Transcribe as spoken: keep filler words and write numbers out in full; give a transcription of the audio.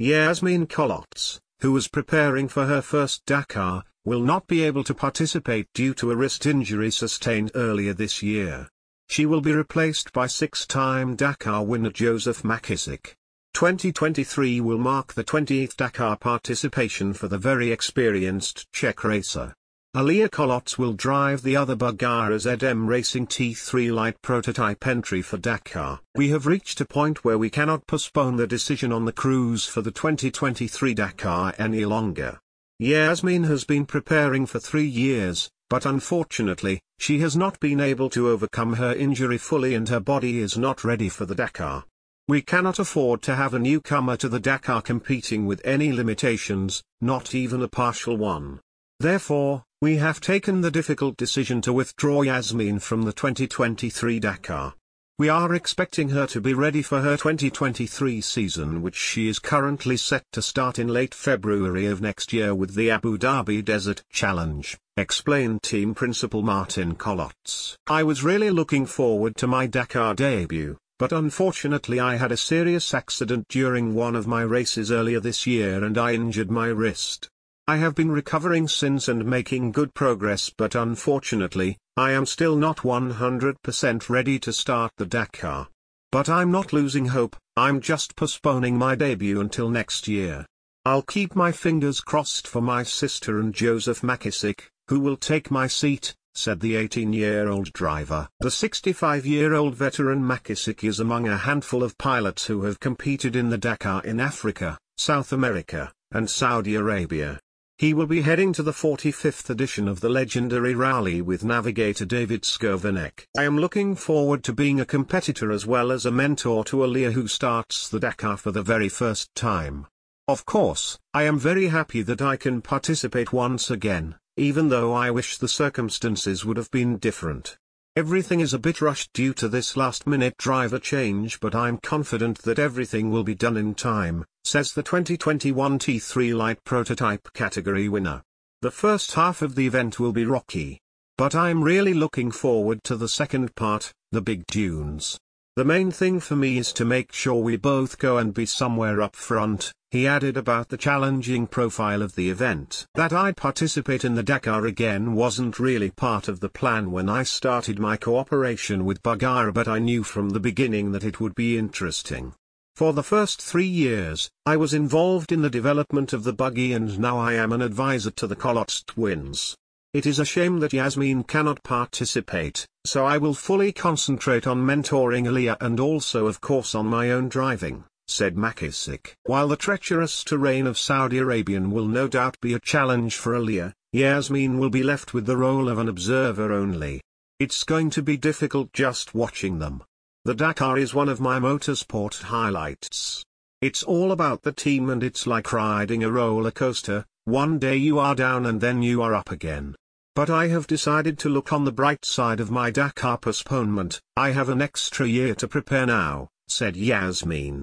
Yasmeen Kolotz, who was preparing for her first Dakar, will not be able to participate due to a wrist injury sustained earlier this year. She will be replaced by six-time Dakar winner Josef Macháček. twenty twenty-three will mark the twentieth Dakar participation for the very experienced Czech racer. Aliyah Kolotz will drive the other Bagara Z M Racing T three Light prototype entry for Dakar. We have reached a point where we cannot postpone the decision on the crews for the twenty twenty-three Dakar any longer. Yasmeen has been preparing for three years, but unfortunately, she has not been able to overcome her injury fully and her body is not ready for the Dakar. We cannot afford to have a newcomer to the Dakar competing with any limitations, not even a partial one. Therefore, we have taken the difficult decision to withdraw Yasmeen from the twenty twenty-three Dakar. We are expecting her to be ready for her twenty twenty-three season, which she is currently set to start in late February of next year with the Abu Dhabi Desert Challenge, explained team principal Martin Kolotz. I was really looking forward to my Dakar debut, but unfortunately I had a serious accident during one of my races earlier this year and I injured my wrist. I have been recovering since and making good progress, but unfortunately, I am still not one hundred percent ready to start the Dakar. But I'm not losing hope, I'm just postponing my debut until next year. I'll keep my fingers crossed for my sister and Josef Macháček, who will take my seat, said the eighteen-year-old driver. The sixty-five-year-old veteran Makisik is among a handful of pilots who have competed in the Dakar in Africa, South America, and Saudi Arabia. He will be heading to the forty-fifth edition of the legendary rally with navigator David Skovenek. I am looking forward to being a competitor as well as a mentor to Aliyah, who starts the Dakar for the very first time. Of course, I am very happy that I can participate once again, even though I wish the circumstances would have been different. Everything is a bit rushed due to this last-minute driver change, but I'm confident that everything will be done in time, says the twenty twenty-one T three Light prototype category winner. The first half of the event will be rocky. But I'm really looking forward to the second part, the big dunes. The main thing for me is to make sure we both go and be somewhere up front, he added about the challenging profile of the event. That I'd participate in the Dakar again wasn't really part of the plan when I started my cooperation with Bagara, but I knew from the beginning that it would be interesting. For the first three years, I was involved in the development of the buggy and now I am an advisor to the Kolotz twins. It is a shame that Yasmeen cannot participate, so I will fully concentrate on mentoring Aliyah and also of course on my own driving, said Makisik. While the treacherous terrain of Saudi Arabia will no doubt be a challenge for Aliyah, Yasmeen will be left with the role of an observer only. It's going to be difficult just watching them. The Dakar is one of my motorsport highlights. It's all about the team and it's like riding a roller coaster, one day you are down and then you are up again. But I have decided to look on the bright side of my Dakar postponement. I have an extra year to prepare now, said Yasmeen.